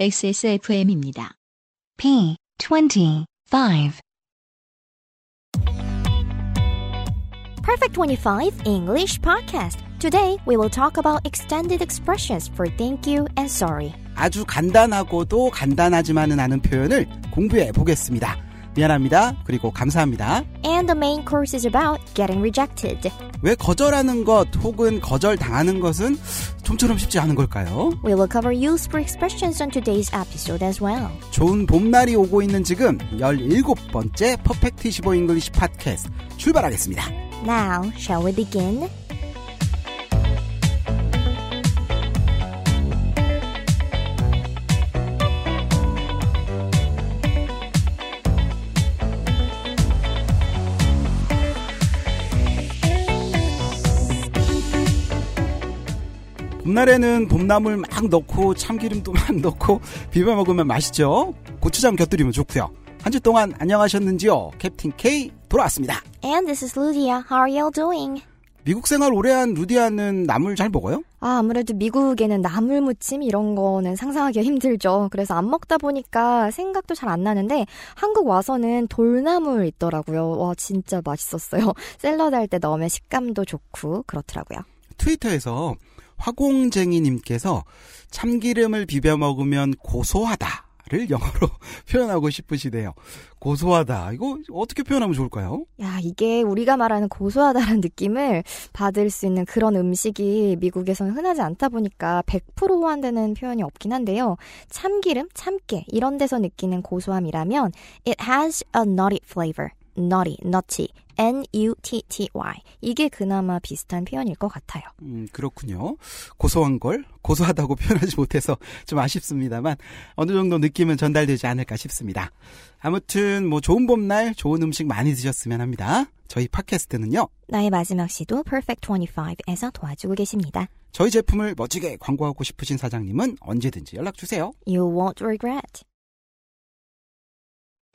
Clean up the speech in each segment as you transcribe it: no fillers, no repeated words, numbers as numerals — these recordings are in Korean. XSFM입니다. P25 Perfect 25 English Podcast. Today we will talk about extended expressions for thank you and sorry. 아주 간단하고도 간단하지만은 않은 표현을 공부해 보겠습니다. 미안합니다. 그리고 감사합니다. And the main course is about getting rejected. 왜 거절하는 것 혹은 거절당하는 것은 좀처럼 쉽지 않은 걸까요? We will cover useful expressions on today's episode as well. 좋은 봄날이 오고 있는 지금 17번째 퍼펙트 25 잉글리시 팟캐스트 출발하겠습니다. Now, shall we begin? 봄날에는 봄나물 막 넣고 참기름도 막 넣고 비벼 먹으면 맛있죠. 고추장 곁들이면 좋고요. 한 주 동안 안녕하셨는지요? 캡틴 K 돌아왔습니다. And this is Ludia. How are you doing? 미국 생활 오래한 루디아는 나물 잘 먹어요? 아무래도 미국에는 나물무침 이런 거는 상상하기가 힘들죠. 그래서 안 먹다 보니까 생각도 잘 안 나는데 한국 와서는 돌나물 있더라고요. 와 진짜 맛있었어요. 샐러드 할 때 넣으면 식감도 좋고 그렇더라고요. 트위터에서 화공쟁이님께서 참기름을 비벼 먹으면 고소하다를 영어로 표현하고 싶으시대요. 고소하다. 이거 어떻게 표현하면 좋을까요? 야, 이게 우리가 말하는 고소하다라는 느낌을 받을 수 있는 그런 음식이 미국에서는 흔하지 않다 보니까 100% 호환되는 표현이 없긴 한데요. 참기름, 참깨 이런 데서 느끼는 고소함이라면 It has a nutty flavor. Nutty, nutty. N-U-T-T-Y. 이게 그나마 비슷한 표현일 것 같아요. 그렇군요. 고소한 걸 고소하다고 표현하지 못해서 좀 아쉽습니다만 어느 정도 느낌은 전달되지 않을까 싶습니다. 아무튼 뭐 좋은 봄날 좋은 음식 많이 드셨으면 합니다. 저희 팟캐스트는요. 나의 마지막 시도 Perfect25에서 도와주고 계십니다. 저희 제품을 멋지게 광고하고 싶으신 사장님은 언제든지 연락주세요. You won't regret.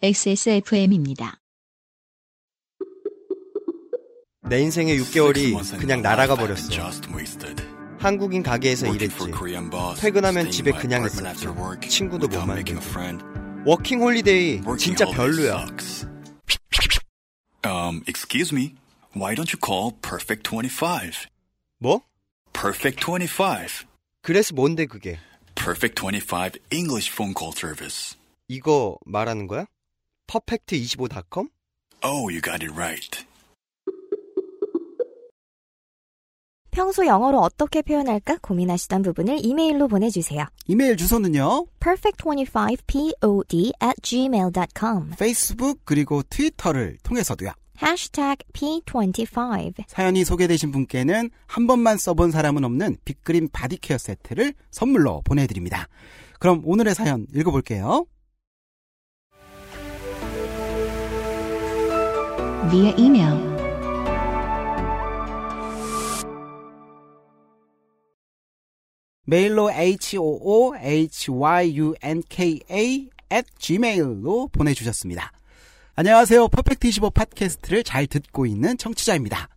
XSFM입니다. 내 인생의 6개월이 그냥 날아가 버렸어. 한국인 가게에서 일했지. 퇴근하면 집에 그냥 있었지. 친구도 못 만나고. 워킹 홀리데이 진짜 별로야. Excuse me. Why don't you call Perfect 25? 뭐? Perfect 25. 그래서 뭔데 그게? Perfect 25 English phone call service. 이거 말하는 거야? perfect25.com? Oh, you got it right. 평소 영어로 어떻게 표현할까 고민하시던 부분을 이메일로 보내주세요. 이메일 주소는요. perfect25pod@gmail.com 페이스북 그리고 트위터를 통해서도요. #p25 사연이 소개되신 분께는 한 번만 써본 사람은 없는 빅그린 바디케어 세트를 선물로 보내드립니다. 그럼 오늘의 사연 읽어볼게요. Via email 메일로 hoohyunka@gmail로 보내주셨습니다. 안녕하세요. 퍼펙트25 팟캐스트를 잘 듣고 있는 청취자입니다.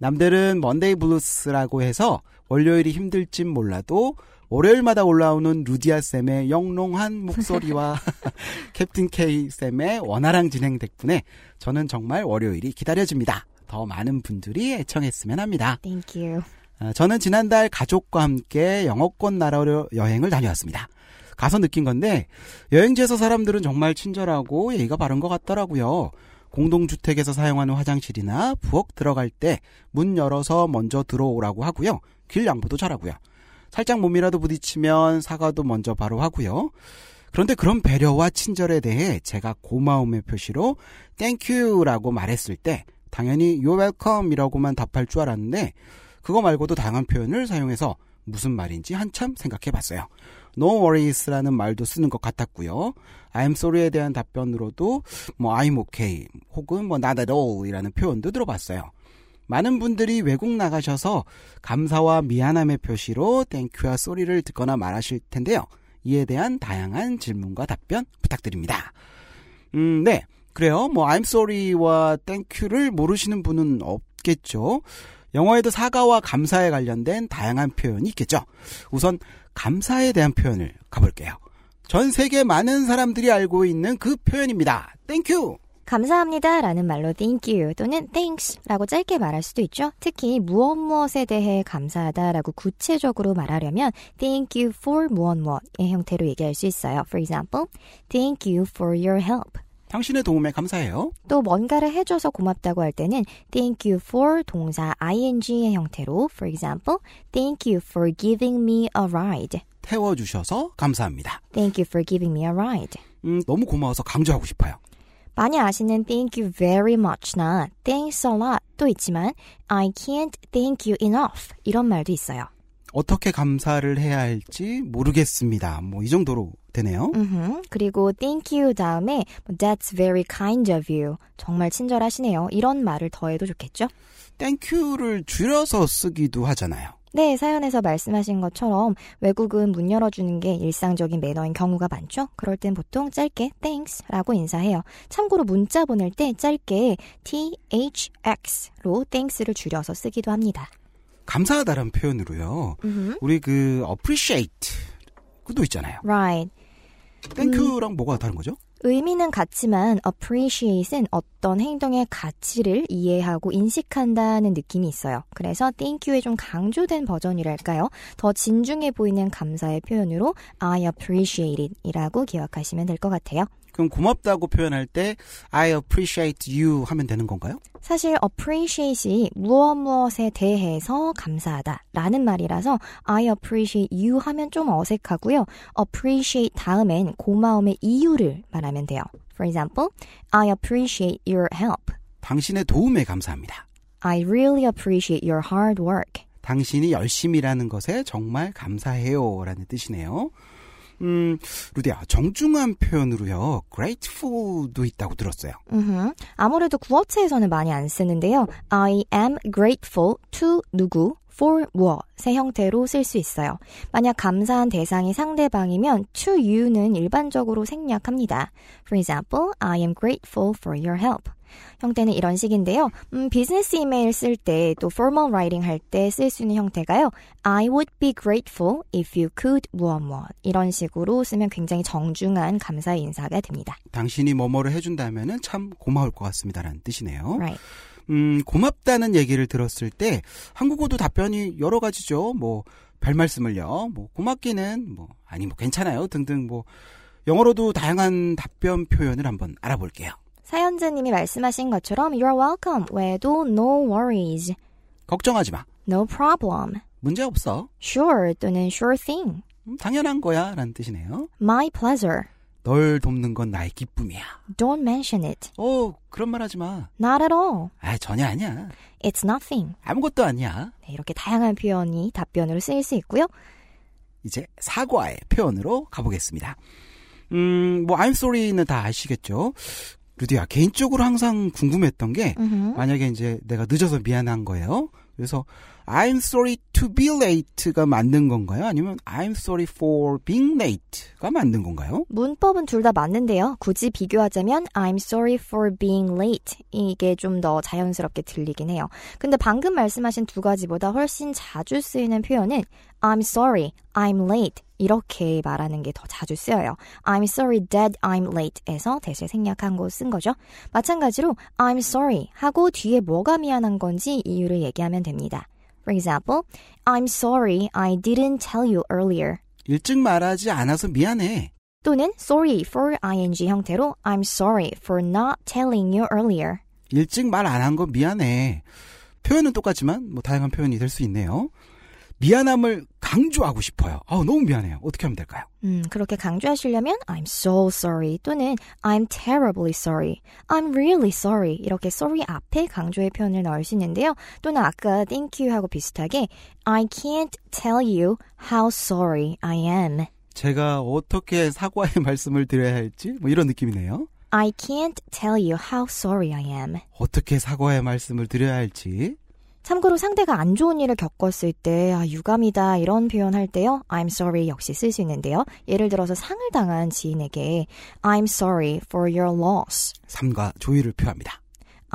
남들은 먼데이 블루스라고 해서 월요일이 힘들진 몰라도 월요일마다 올라오는 루디아쌤의 영롱한 목소리와 캡틴 K쌤의 원활한 진행 덕분에 저는 정말 월요일이 기다려집니다. 더 많은 분들이 애청했으면 합니다. Thank you. 저는 지난달 가족과 함께 영어권 나라로 여행을 다녀왔습니다. 가서 느낀 건데 여행지에서 사람들은 정말 친절하고 예의가 바른 것 같더라고요. 공동주택에서 사용하는 화장실이나 부엌 들어갈 때 문 열어서 먼저 들어오라고 하고요. 길 양보도 잘하고요. 살짝 몸이라도 부딪히면 사과도 먼저 바로 하고요. 그런데 그런 배려와 친절에 대해 제가 고마움의 표시로 Thank you라고 말했을 때 당연히 You're welcome이라고만 답할 줄 알았는데 그거 말고도 다양한 표현을 사용해서 무슨 말인지 한참 생각해봤어요. No worries라는 말도 쓰는 것 같았고요. I'm sorry에 대한 답변으로도 I'm okay 혹은 not at all이라는 표현도 들어봤어요. 많은 분들이 외국 나가셔서 감사와 미안함의 표시로 땡큐와 sorry를 듣거나 말하실 텐데요. 이에 대한 다양한 질문과 답변 부탁드립니다. 네, 그래요. I'm sorry와 땡큐를 모르시는 분은 없겠죠. 영어에도 사과와 감사에 관련된 다양한 표현이 있겠죠. 우선 감사에 대한 표현을 가볼게요. 전 세계 많은 사람들이 알고 있는 그 표현입니다. 땡큐! 감사합니다 라는 말로 thank you 또는 thanks 라고 짧게 말할 수도 있죠. 특히 무엇무엇에 대해 감사하다 라고 구체적으로 말하려면 thank you for 무엇무엇의 형태로 얘기할 수 있어요. For example, thank you for your help. 당신의 도움에 감사해요. 또 뭔가를 해줘서 고맙다고 할 때는 thank you for 동사 ing의 형태로 for example, thank you for giving me a ride. 태워주셔서 감사합니다. Thank you for giving me a ride. 너무 고마워서 강조하고 싶어요. 많이 아시는 thank you very much나 thanks a lot 도 있지만 I can't thank you enough 이런 말도 있어요. 어떻게 감사를 해야 할지 모르겠습니다. 뭐 이 정도로 되네요. 그리고 thank you 다음에 that's very kind of you 정말 친절하시네요. 이런 말을 더해도 좋겠죠? thank you를 줄여서 쓰기도 하잖아요. 네, 사연에서 말씀하신 것처럼 외국은 문 열어주는 게 일상적인 매너인 경우가 많죠. 그럴 땐 보통 짧게 thanks라고 인사해요. 참고로 문자 보낼 때 짧게 thx로 thanks를 줄여서 쓰기도 합니다. 감사하다라는 표현으로요. 우리 그 appreciate 그도 있잖아요. Right. Thank you랑 뭐가 다른 거죠? 의미는 같지만 appreciate는 어떤 행동의 가치를 이해하고 인식한다는 느낌이 있어요. 그래서 thank you의 좀 강조된 버전이랄까요? 더 진중해 보이는 감사의 표현으로 I appreciate it 이라고 기억하시면 될 것 같아요. 그럼 고맙다고 표현할 때 I appreciate you 하면 되는 건가요? 사실 appreciate이 무엇무엇에 대해서 감사하다 라는 말이라서 I appreciate you 하면 좀 어색하고요. appreciate 다음엔 고마움의 이유를 말하면 돼요. For example, I appreciate your help. 당신의 도움에 감사합니다. I really appreciate your hard work. 당신이 열심히 일하는 것에 정말 감사해요 라는 뜻이네요. 루디야, 정중한 표현으로요 grateful도 있다고 들었어요. 아무래도 구어체에서는 많이 안 쓰는데요. I am grateful to 누구 for 무엇의 형태로 쓸 수 있어요. 만약 감사한 대상이 상대방이면 to you는 일반적으로 생략합니다. For example, I am grateful for your help. 형태는 이런 식인데요. 비즈니스 이메일 쓸 때 또 formal writing 할 때 쓸 수 있는 형태가요. I would be grateful if you could 무엇 이런 식으로 쓰면 굉장히 정중한 감사의 인사가 됩니다. 당신이 뭐뭐를 해준다면 참 고마울 것 같습니다라는 뜻이네요. Right. 고맙다는 얘기를 들었을 때 한국어도 답변이 여러 가지죠. 뭐 별말씀을요. 뭐 고맙기는 뭐 아니 뭐 괜찮아요 등등 뭐 영어로도 다양한 답변 표현을 한번 알아볼게요. 사연자님이 말씀하신 것처럼 You're welcome 외에도 No worries 걱정하지 마 No problem 문제없어 Sure 또는 Sure thing 당연한 거야 라는 뜻이네요. My pleasure 널 돕는 건 나의 기쁨이야. Don't mention it 그런 말 하지 마 Not at all 전혀 아니야 It's nothing 아무것도 아니야. 네, 이렇게 다양한 표현이 답변으로 쓰일 수 있고요. 이제 사과의 표현으로 가보겠습니다. 뭐 I'm sorry는 다 아시겠죠? 루디야, 개인적으로 항상 궁금했던 게 만약에 이제 내가 늦어서 미안한 거예요. 그래서 I'm sorry to be late가 맞는 건가요? 아니면 I'm sorry for being late가 맞는 건가요? 문법은 둘 다 맞는데요. 굳이 비교하자면 I'm sorry for being late 이게 좀 더 자연스럽게 들리긴 해요. 근데 방금 말씀하신 두 가지보다 훨씬 자주 쓰이는 표현은 I'm sorry, I'm late 이렇게 말하는 게 더 자주 쓰여요. I'm sorry that I'm late에서 대신 생략한 거 쓴 거죠. 마찬가지로 I'm sorry 하고 뒤에 뭐가 미안한 건지 이유를 얘기하면 됩니다. For example, I'm sorry I didn't tell you earlier. 일찍 말하지 않아서 미안해. 또는 sorry for ing 형태로 I'm sorry for not telling you earlier. 일찍 말 안 한 거 미안해. 표현은 똑같지만 뭐 다양한 표현이 될 수 있네요. 미안함을 강조하고 싶어요. 너무 미안해요. 어떻게 하면 될까요? 그렇게 강조하시려면 I'm so sorry 또는 I'm terribly sorry, I'm really sorry 이렇게 sorry 앞에 강조의 표현을 넣을 수 있는데요. 또는 아까 thank you 하고 비슷하게 I can't tell you how sorry I am. 제가 어떻게 사과의 말씀을 드려야 할지 뭐 이런 느낌이네요. I can't tell you how sorry I am. 어떻게 사과의 말씀을 드려야 할지. 참고로 상대가 안 좋은 일을 겪었을 때 유감이다 이런 표현할 때요. I'm sorry 역시 쓸 수 있는데요. 예를 들어서 상을 당한 지인에게 I'm sorry for your loss. 삼가 조의를 표합니다.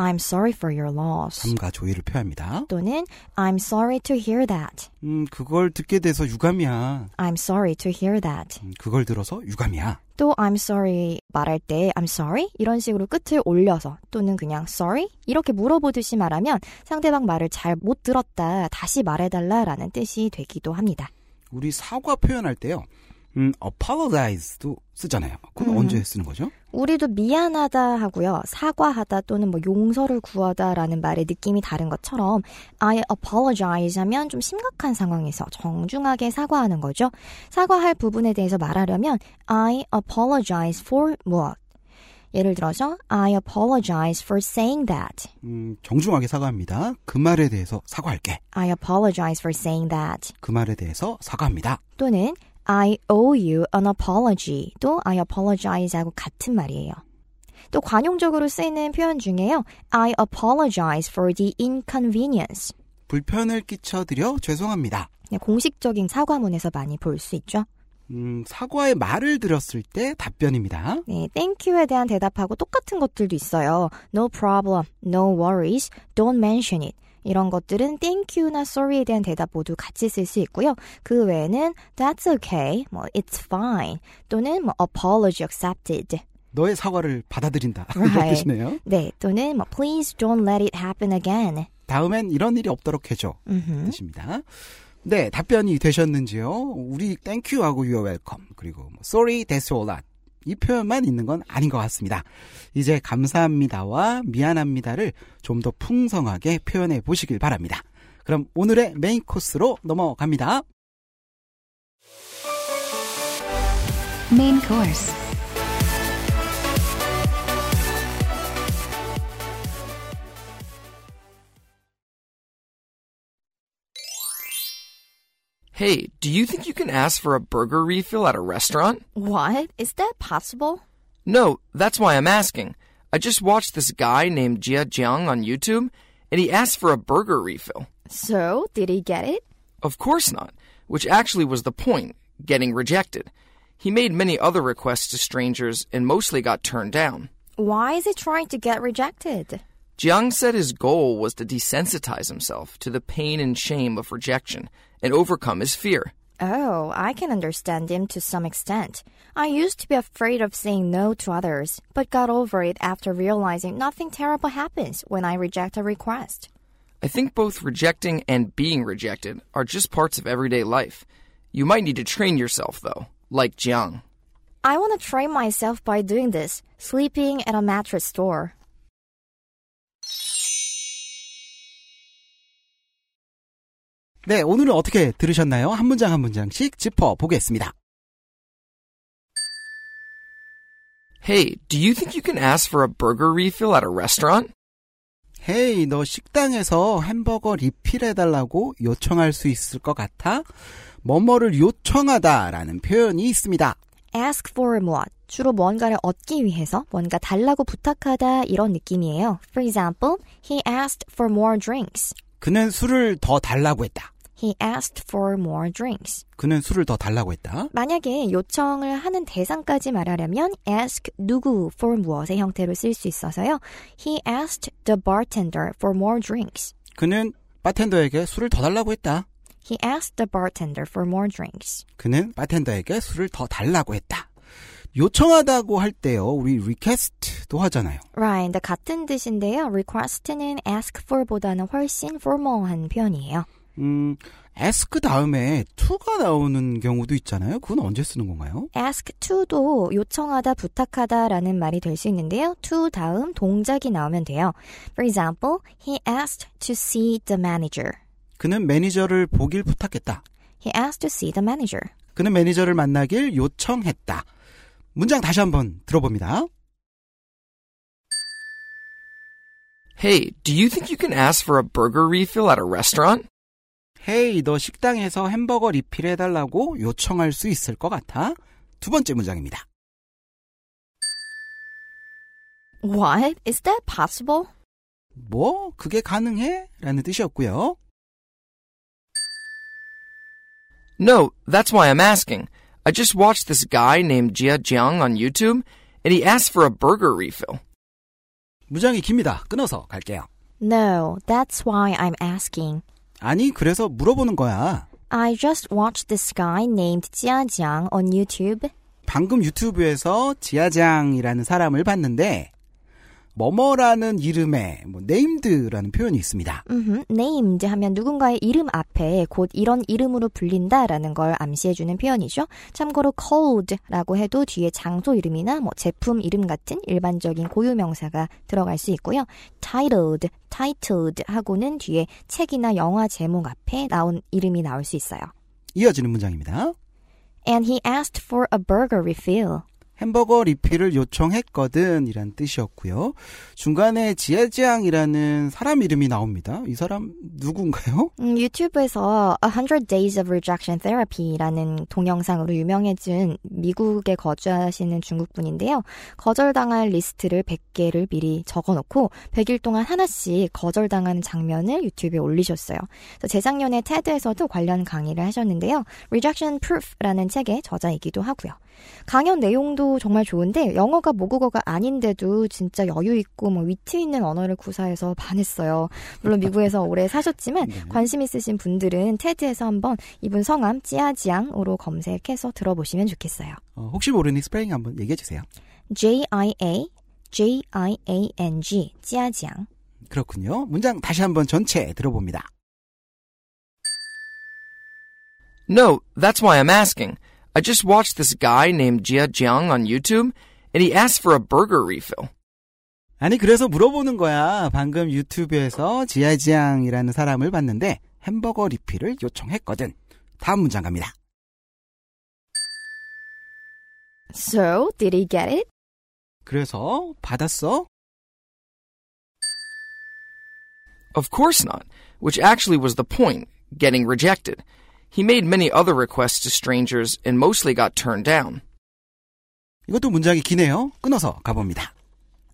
I'm sorry for your loss. 삼가 조의를 표합니다. 또는 I'm sorry to hear that. 그걸 듣게 돼서 유감이야. I'm sorry to hear that. 그걸 들어서 유감이야. 또 I'm sorry 말할 때 I'm sorry 이런 식으로 끝을 올려서 또는 그냥 sorry 이렇게 물어보듯이 말하면 상대방 말을 잘 못 들었다, 다시 말해달라라는 뜻이 되기도 합니다. 우리 사과 표현할 때요. apologize도 쓰잖아요. 그건 언제 쓰는 거죠? 우리도 미안하다 하고요. 사과하다 또는 용서를 구하다라는 말의 느낌이 다른 것처럼 I apologize 하면 좀 심각한 상황에서 정중하게 사과하는 거죠. 사과할 부분에 대해서 말하려면 I apologize for what? 예를 들어서 I apologize for saying that. 정중하게 사과합니다. 그 말에 대해서 사과할게. I apologize for saying that. 그 말에 대해서 사과합니다. 또는 I owe you an apology. 또 I apologize 하고 같은 말이에요. 또 관용적으로 쓰이는 표현 중에요. I apologize for the inconvenience. 불편을 끼쳐드려 죄송합니다. 공식적인 사과문에서 많이 볼 수 있죠. 사과의 말을 들었을 때 답변입니다. 네, thank you에 대한 대답하고 똑같은 것들도 있어요. No problem, no worries, don't mention it. 이런 것들은 thank you나 sorry에 대한 대답 모두 같이 쓸 수 있고요. 그 외에는 that's okay, it's fine, 또는 apology accepted. 너의 사과를 받아들인다. Right. 이런 뜻이네요. 네, 또는 please don't let it happen again. 다음엔 이런 일이 없도록 해줘. 뜻입니다. 네, 답변이 되셨는지요? 우리 thank you 하고 you're welcome, 그리고 sorry, that's all that. 이 표현만 있는 건 아닌 것 같습니다. 이제 감사합니다와 미안합니다를 좀 더 풍성하게 표현해 보시길 바랍니다. 그럼 오늘의 메인 코스로 넘어갑니다. 메인 코스. Hey, do you think you can ask for a burger refill at a restaurant? What? Is that possible? No, that's why I'm asking. I just watched this guy named Jia Jiang on YouTube, and he asked for a burger refill. So, did he get it? Of course not, which actually was the point, getting rejected. He made many other requests to strangers and mostly got turned down. Why is he trying to get rejected? Jiang said his goal was to desensitize himself to the pain and shame of rejection and overcome his fear. Oh, I can understand him to some extent. I used to be afraid of saying no to others, but got over it after realizing nothing terrible happens when I reject a request. I think both rejecting and being rejected are just parts of everyday life. You might need to train yourself, though, like Jiang. I want to train myself by doing this, sleeping at a mattress store. 네, 오늘은 어떻게 들으셨나요? 한 문장 한 문장씩 짚어보겠습니다. Hey, do you think you can ask for a burger refill at a restaurant? Hey, 너 식당에서 햄버거 리필해달라고 요청할 수 있을 것 같아? 뭐뭐를 요청하다라는 표현이 있습니다. Ask for what? 주로 뭔가를 얻기 위해서 뭔가 달라고 부탁하다 이런 느낌이에요. For example, he asked for more drinks. 그는 술을 더 달라고 했다. He asked for more drinks. 그는 술을 더 달라고 했다. 만약에 요청을 하는 대상까지 말하려면 ask 누구 for 무엇의 형태로 쓸 수 있어서요. He asked the bartender for more drinks. 그는 바텐더에게 술을 더 달라고 했다. He asked the bartender for more drinks. 그는 바텐더에게 술을 더 달라고 했다. 요청하다고 할 때요. 우리 request도 하잖아요. Right. 같은 뜻인데요. request는 ask for보다는 훨씬 formal한 표현이에요. ask 다음에 to가 나오는 경우도 있잖아요. 그건 언제 쓰는 건가요? ask to도 요청하다, 부탁하다라는 말이 될 수 있는데요. to 다음 동작이 나오면 돼요. For example, he asked to see the manager. 그는 매니저를 보길 부탁했다. He asked to see the manager. 그는 매니저를 만나길 요청했다. 문장 다시 한번 들어봅니다. Hey, do you think you can ask for a burger refill at a restaurant? Hey, 너 식당에서 햄버거 리필해달라고 요청할 수 있을 것 같아? 두 번째 문장입니다. What? Is that possible? 뭐? 그게 가능해? 라는 뜻이었고요. No, that's why I'm asking. I just watched this guy named Jia Jiang on YouTube, and he asked for a burger refill. 문장이 깁니다. 끊어서 갈게요. No, that's why I'm asking. 아니, 그래서 물어보는 거야. I just watched this guy named Jia Jiang on YouTube. 방금 유튜브에서 지아장이라는 사람을 봤는데 뭐뭐라는 이름에 뭐 named라는 표현이 있습니다. named 하면 누군가의 이름 앞에 곧 이런 이름으로 불린다라는 걸 암시해주는 표현이죠. 참고로 cold라고 해도 뒤에 장소 이름이나 뭐 제품 이름 같은 일반적인 고유 명사가 들어갈 수 있고요. titled 하고는 뒤에 책이나 영화 제목 앞에 나온 이름이 나올 수 있어요. 이어지는 문장입니다. And he asked for a burger refill. 햄버거 리필을 요청했거든 이란 뜻이었고요. 중간에 지아지앙이라는 사람 이름이 나옵니다. 이 사람 누군가요? 유튜브에서 100 Days of Rejection Therapy라는 동영상으로 유명해진 미국에 거주하시는 중국분인데요. 거절당할 리스트를 100개를 미리 적어놓고 100일 동안 하나씩 거절당하는 장면을 유튜브에 올리셨어요. 그래서 재작년에 테드에서도 관련 강의를 하셨는데요. Rejection Proof라는 책의 저자이기도 하고요. 강연 내용도 정말 좋은데 영어가 모국어가 아닌데도 진짜 여유있고 뭐 위트있는 언어를 구사해서 반했어요. 물론 미국에서 오래 사셨지만 관심 있으신 분들은 테드에서 한번 이분 성함 찌아지앙으로 검색해서 들어보시면 좋겠어요. 혹시 모르니 스펠링 한번 얘기해주세요. J-I-A-J-I-A-N-G 찌아지앙. 그렇군요. 문장 다시 한번 전체 들어봅니다. No, that's why I'm asking. I just watched this guy named Jia Jiang on YouTube, and he asked for a burger refill. 아니, 그래서 물어보는 거야. 방금 유튜브에서 지아지앙이라는 사람을 봤는데 햄버거 리필을 요청했거든. 다음 문장 갑니다. So, did he get it? 그래서 받았어? Of course not, which actually was the point, getting rejected. He made many other requests to strangers and mostly got turned down. 이것도 문장이 기네요. 끊어서 가봅니다.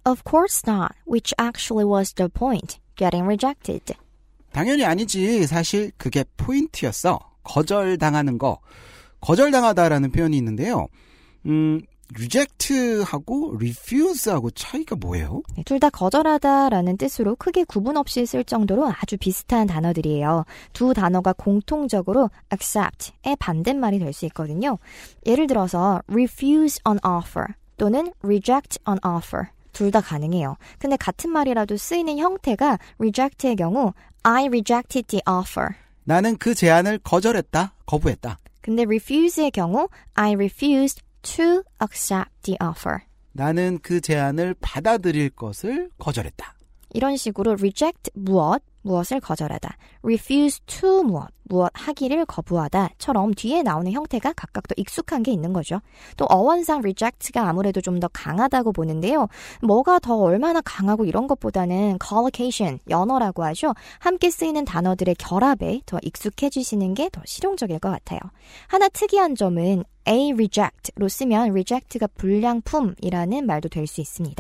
Of course not, which actually was the point, getting rejected. 당연히 아니지. 사실 그게 포인트였어. 거절당하는 거. 거절당하다라는 표현이 있는데요. reject하고 refuse하고 차이가 뭐예요? 둘 다 거절하다라는 뜻으로 크게 구분 없이 쓸 정도로 아주 비슷한 단어들이에요. 두 단어가 공통적으로 accept의 반대말이 될 수 있거든요. 예를 들어서 refuse an offer 또는 reject an offer 둘 다 가능해요. 근데 같은 말이라도 쓰이는 형태가 reject의 경우 I rejected the offer. 나는 그 제안을 거절했다, 거부했다. 근데 refuse의 경우 I refused to accept the offer. 나는 그 제안을 받아들일 것을 거절했다. 이런 식으로 reject 무엇, 무엇을 거절하다, refuse to 무엇, 무엇 하기를 거부하다처럼 뒤에 나오는 형태가 각각 또 익숙한 게 있는 거죠. 또 어원상 reject가 아무래도 좀 더 강하다고 보는데요. 뭐가 더 얼마나 강하고 이런 것보다는 collocation, 연어라고 하죠. 함께 쓰이는 단어들의 결합에 더 익숙해지시는 게 더 실용적일 것 같아요. 하나 특이한 점은 a reject로 쓰면 reject가 불량품이라는 말도 될 수 있습니다.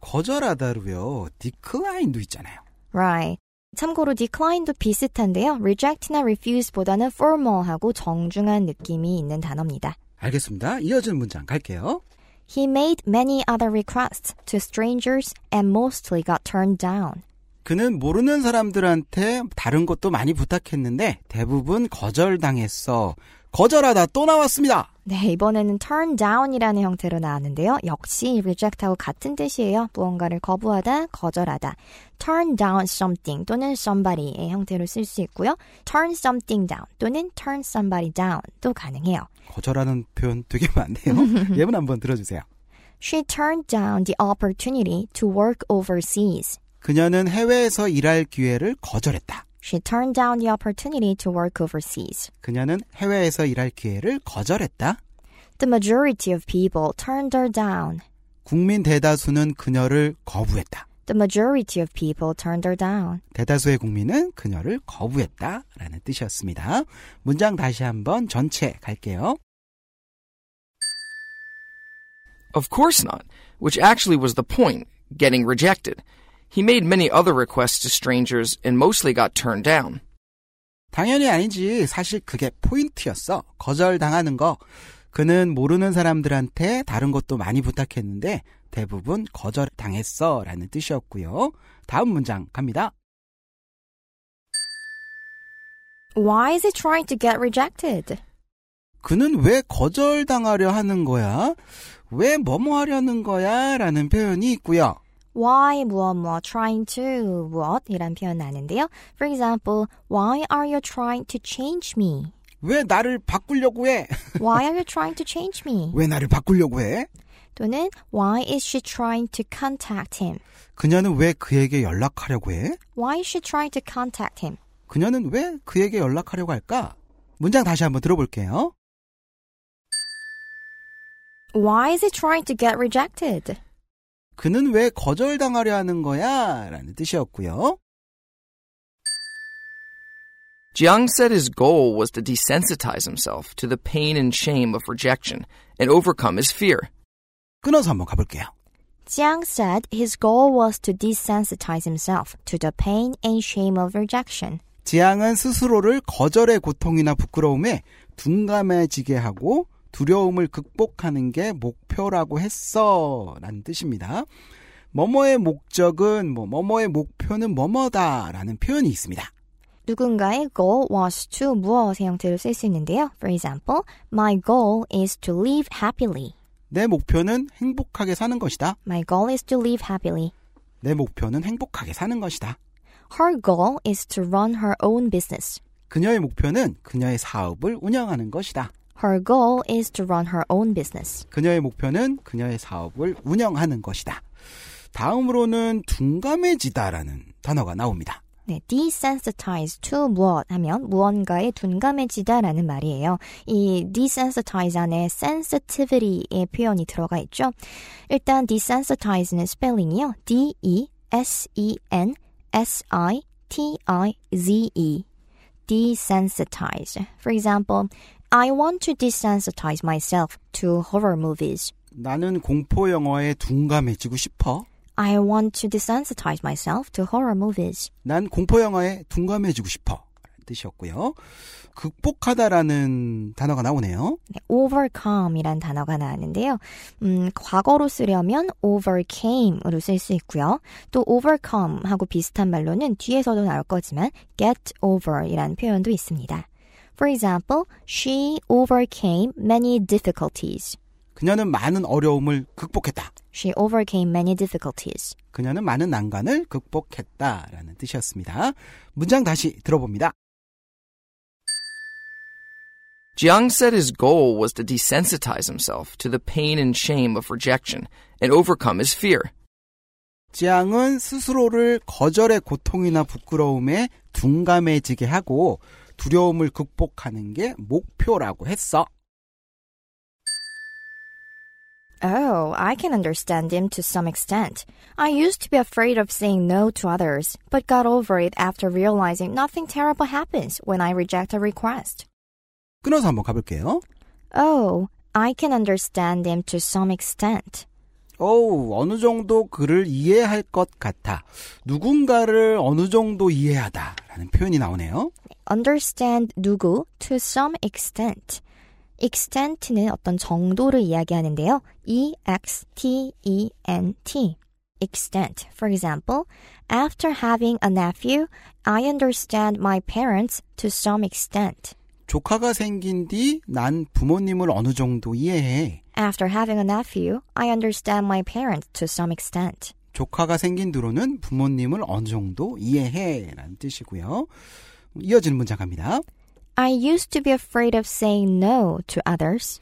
거절하다로요. decline도 있잖아요. Right. 참고로 decline도 비슷한데요. reject나 refuse보다는 formal하고 정중한 느낌이 있는 단어입니다. 알겠습니다. 이어지는 문장 갈게요. He made many other requests to strangers and mostly got turned down. 그는 모르는 사람들한테 다른 것도 많이 부탁했는데 대부분 거절당했어. 거절하다 또 나왔습니다. 네, 이번에는 turn down이라는 형태로 나왔는데요. 역시 reject하고 같은 뜻이에요. 무언가를 거부하다, 거절하다. turn down something 또는 somebody의 형태로 쓸 수 있고요. turn something down 또는 turn somebody down도 가능해요. 거절하는 표현 되게 많네요. 예문 한번 들어주세요. She turned down the opportunity to work overseas. 그녀는 해외에서 일할 기회를 거절했다. She turned down the opportunity to work overseas. 그녀는 해외에서 일할 기회를 거절했다. The majority of people turned her down. 국민 대다수는 그녀를 거부했다. The majority of people turned her down. 대다수의 국민은 그녀를 거부했다라는 뜻이었습니다. 문장 다시 한번 전체 갈게요. Of course not, which actually was the point, getting rejected. He made many other requests to strangers and mostly got turned down. 당연히 아니지. 사실 그게 포인트였어. 거절당하는 거. 그는 모르는 사람들한테 다른 것도 많이 부탁했는데 대부분 거절당했어 라는 뜻이었고요. 다음 문장 갑니다. Why is he trying to get rejected? 그는 왜 거절당하려 하는 거야? 왜 뭐뭐 하려는 거야? 라는 표현이 있고요. Why, 뭐뭐, trying to, what? 이란 표현 나는데요. For example, why are you trying to change me? 왜 나를 바꾸려고 해? Why are you trying to change me? 왜 나를 바꾸려고 해? 또는 Why is she trying to contact him? 그녀는 왜 그에게 연락하려고 해? Why is she trying to contact him? 그녀는 왜 그에게 연락하려고 할까? 문장 다시 한번 들어볼게요. Why is he trying to get rejected? 그는 왜 거절당하려 하는 거야? 라는 뜻이었고요. Jiang said his goal was to desensitize himself to the pain and shame of rejection and overcome his fear. 끊어서 한번 가볼게요. Jiang said his goal was to desensitize himself to the pain and shame of rejection. 지양은 스스로를 거절의 고통이나 부끄러움에 둔감해지게 하고 두려움을 극복하는 게 목표라고 했어 라는 뜻입니다. 뭐뭐의 목적은 뭐뭐의 목표는 뭐뭐다 라는 표현이 있습니다. 누군가의 goal was to 무엇의 형태로 쓸 수 있는데요. For example, my goal is to live happily. 내 목표는 행복하게 사는 것이다. My goal is to live happily. 내 목표는 행복하게 사는 것이다. Her goal is to run her own business. 그녀의 목표는 그녀의 사업을 운영하는 것이다. Her goal is to run her own business. 그녀의 목표는 그녀의 사업을 운영하는 것이다. 다음으로는 둔감해지다라는 단어가 나옵니다. 네, desensitize to 무엇 하면 무언가에 둔감해지다라는 말이에요. 이 desensitize 안에 sensitivity의 표현이 들어가 있죠. 일단 desensitize는 스펠링이요. D-E-S-E-N-S-I-T-I-Z-E desensitize. For example, I want to desensitize myself to horror movies. 나는 공포 영화에 둔감해지고 싶어. I want to desensitize myself to horror movies. 난 공포 영화에 둔감해지고 싶어. 뜻이었고요. 극복하다라는 단어가 나오네요. 네, overcome이란 단어가 나왔는데요. 과거로 쓰려면 overcame으로 쓸 수 있고요. 또 overcome하고 비슷한 말로는 뒤에서도 나올 거지만 get over이란 표현도 있습니다. For example, she overcame many difficulties. 그녀는 많은 어려움을 극복했다. She overcame many difficulties. 그녀는 많은 난관을 극복했다라는 뜻이었습니다. 문장 다시 들어봅니다. Jiang said his goal was to desensitize himself to the pain and shame of rejection and overcome his fear. 지양은 스스로를 거절의 고통이나 부끄러움에 둔감해지게 하고 두려움을 극복하는 게 목표라고 했어. Oh, I can understand him to some extent. I used to be afraid of saying no to others, but got over it after realizing nothing terrible happens when I reject a request. 끊어서 한번 가볼게요. Oh, I can understand him to some extent. 어느 정도 그를 이해할 것 같아. 누군가를 어느 정도 이해하다라는 표현이 나오네요. Understand 누구 to some extent. extent는 어떤 정도를 이야기하는데요. E-X-T-E-N-T. extent. For example, after having a nephew, I understand my parents to some extent. 조카가 생긴 뒤 난 부모님을 어느 정도 이해해. After having a nephew, I understand my parents to some extent. 조카가 생긴 뒤로는 부모님을 어느 정도 이해해 라는 뜻이고요. 이어지는 문장 갑니다. I used to be afraid of saying no to others.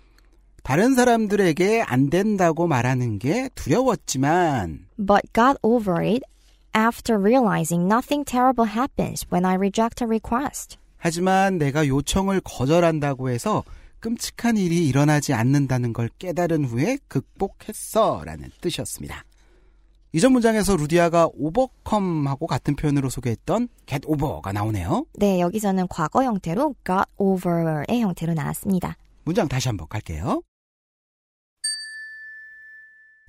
다른 사람들에게 안 된다고 말하는 게 두려웠지만 But got over it after realizing nothing terrible happens when I reject a request. 하지만 내가 요청을 거절한다고 해서 끔찍한 일이 일어나지 않는다는 걸 깨달은 후에 극복했어 라는 뜻이었습니다. 이전 문장에서 루디아가 overcome하고 같은 표현으로 소개했던 get over가 나오네요. 네, 여기서는 과거 형태로 got over의 형태로 나왔습니다. 문장 다시 한번 갈게요.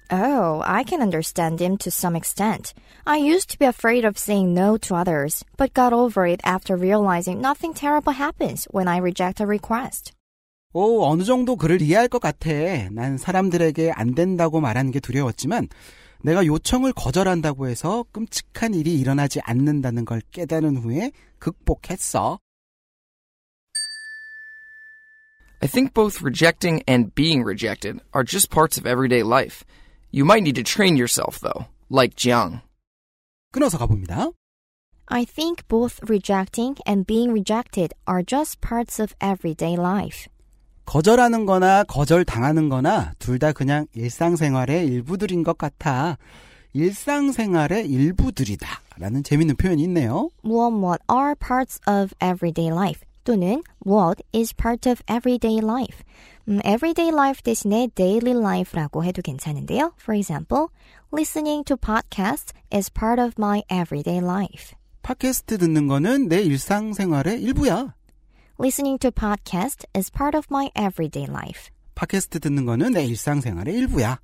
Oh, I can understand him to some extent. I used to be afraid of saying no to others, but got over it after realizing nothing terrible happens when I reject a request. 어느 정도 그를 이해할 것 같아. 난 사람들에게 안 된다고 말하는 게 두려웠지만 내가 요청을 거절한다고 해서 끔찍한 일이 일어나지 않는다는 걸 깨달은 후에 극복했어. I think both rejecting and being rejected are just parts of everyday life. You might need to train yourself, though, like Jiang. 끊어서 가봅니다. I think both rejecting and being rejected are just parts of everyday life. 거절하는 거나 거절당하는 거나 둘 다 그냥 일상생활의 일부들인 것 같아. 일상생활의 일부들이다 라는 재밌는 표현이 있네요. 무엇 are parts of everyday life 또는 what is part of everyday life. everyday life 대신에 daily life라고 해도 괜찮은데요. For example, listening to podcasts is part of my everyday life. 팟캐스트 듣는 거는 내 일상생활의 일부야. Listening to podcast is part of my everyday life. 팟캐스트 듣는 거는 내 일상생활의 일부야.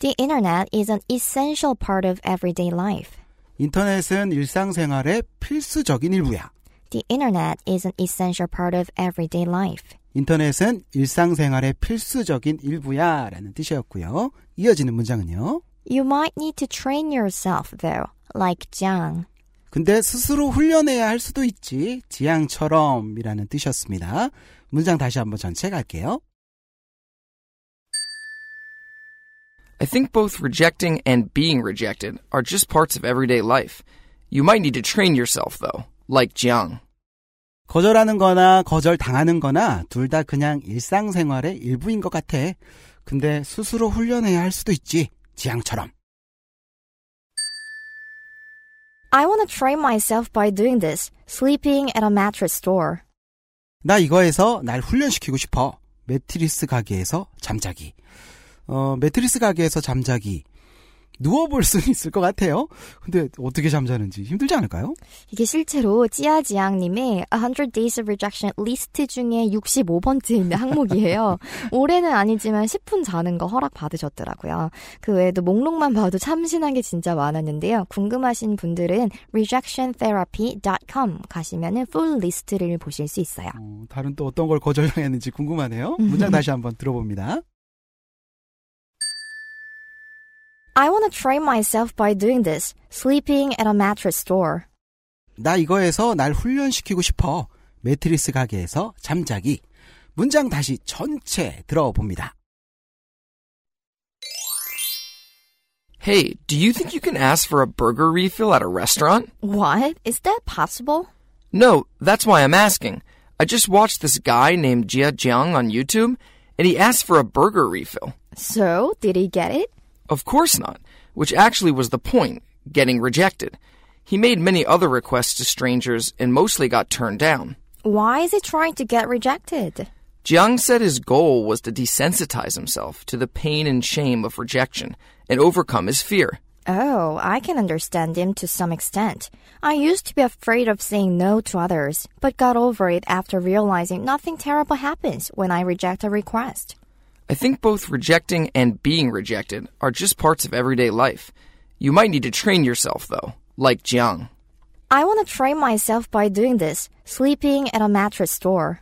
The internet is an essential part of everyday life. 인터넷은 일상생활의 필수적인 일부야. The internet is an essential part of everyday life. 인터넷은 일상생활의 필수적인 일부야 라는 뜻이었고요. 이어지는 문장은요. You might need to train yourself though, like Jiang. 근데 스스로 훈련해야 할 수도 있지. 지향처럼 이라는 뜻이었습니다. 문장 다시 한번 전체 갈게요. I think both rejecting and being rejected are just parts of everyday life. You might need to train yourself, though, like Jiang. 거절하는 거나 거절당하는 거나 둘 다 그냥 일상생활의 일부인 것 같아. 근데 스스로 훈련해야 할 수도 있지. 지향처럼. I want to train myself by doing this, sleeping at a mattress store. 나 이거에서 날 훈련시키고 싶어. 매트리스 가게에서 잠자기. 매트리스 가게에서 잠자기. 누워볼 수는 있을 것 같아요. 근데 어떻게 잠자는지 힘들지 않을까요? 이게 실제로 찌아지앙님의 100 Days of Rejection 리스트 중에 65번째 있는 항목이에요. 올해는 아니지만 10분 자는 거 허락받으셨더라고요. 그 외에도 목록만 봐도 참신한 게 진짜 많았는데요. 궁금하신 분들은 rejectiontherapy.com 가시면 풀 리스트를 보실 수 있어요. 다른 또 어떤 걸 거절당했는지 궁금하네요. 문장 다시 한번 들어봅니다. I want to train myself by doing this, sleeping at a mattress store. 나 이거에서 날 훈련시키고 싶어. 매트리스 가게에서 잠자기. 문장 다시 전체 들어봅니다. Hey, do you think you can ask for a burger refill at a restaurant? What? Is that possible? No, that's why I'm asking. I just watched this guy named Jia Jiang on YouTube, and he asked for a burger refill. So, did he get it? Of course not, which actually was the point, getting rejected. He made many other requests to strangers and mostly got turned down. Why is he trying to get rejected? Jiang said his goal was to desensitize himself to the pain and shame of rejection and overcome his fear. Oh, I can understand him to some extent. I used to be afraid of saying no to others, but got over it after realizing nothing terrible happens when I reject a request. I think both rejecting and being rejected are just parts of everyday life. You might need to train yourself, though, like Jiang. I want to train myself by doing this, sleeping at a mattress store.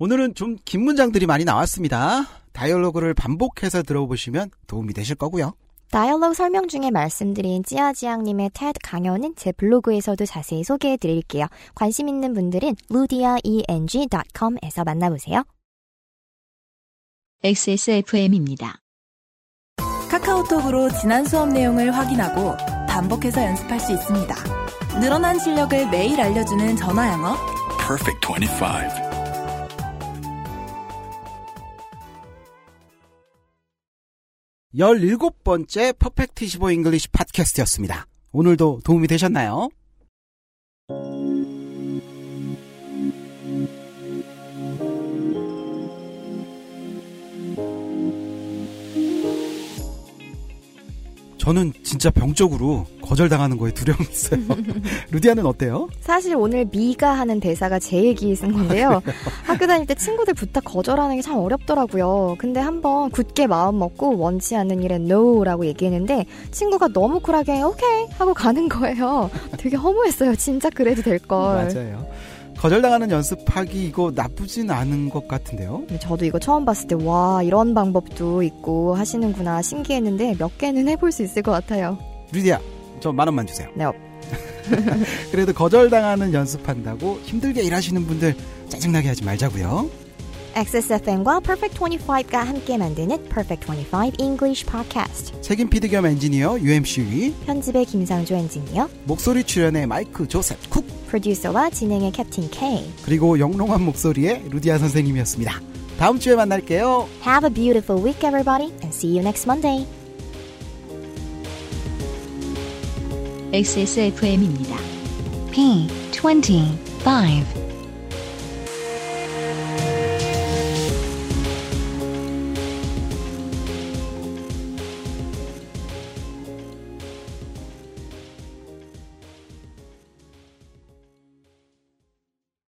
오늘은 좀 긴 문장들이 많이 나왔습니다. 다이얼로그를 반복해서 들어보시면 도움이 되실 거고요. 다이얼로그 설명 중에 말씀드린 찌아지앙님의 TED 강연은 제 블로그에서도 자세히 소개해드릴게요. 관심 있는 분들은 ludiaeng.com에서 만나보세요. XSFM입니다. 카카오톡으로 지난 수업 내용을 확인하고 반복해서 연습할 수 있습니다. 늘어난 실력을 매일 알려주는 전화 영어 Perfect 25. 열일곱 번째 퍼펙트 25 잉글리시 팟캐스트였습니다. 오늘도 도움이 되셨나요? 저는 진짜 병적으로 거절당하는 거에 두려움이 있어요. 루디아는 어때요? 사실 오늘 미가 하는 대사가 제 얘기 쓴 건데요. 학교 다닐 때 친구들 부탁 거절하는 게 참 어렵더라고요. 근데 한번 굳게 마음 먹고 원치 않는 일엔 NO라고 얘기했는데 친구가 너무 쿨하게 오케이 하고 가는 거예요. 되게 허무했어요. 진짜 그래도 될 걸. 맞아요. 거절당하는 연습하기 이거 나쁘진 않은 것 같은데요. 저도 이거 처음 봤을 때 와 이런 방법도 있고 하시는구나 신기했는데 몇 개는 해볼 수 있을 것 같아요. 루디야 저 10,000원만 주세요. 네. 그래도 거절당하는 연습한다고 힘들게 일하시는 분들 짜증나게 하지 말자고요. XSFM과 Perfect 25가 함께 만드는 Perfect 25 English Podcast. 책임 PD 겸 엔지니어 UMC위, 편집의 김상조 엔지니어, 목소리 출연의 마이크 조셉 쿡, 프로듀서와 진행의 캡틴 K, 그리고 영롱한 목소리의 루디아 선생님이었습니다. 다음 주에 만날게요. Have a beautiful week, everybody, and see you next Monday. XSFM입니다. P25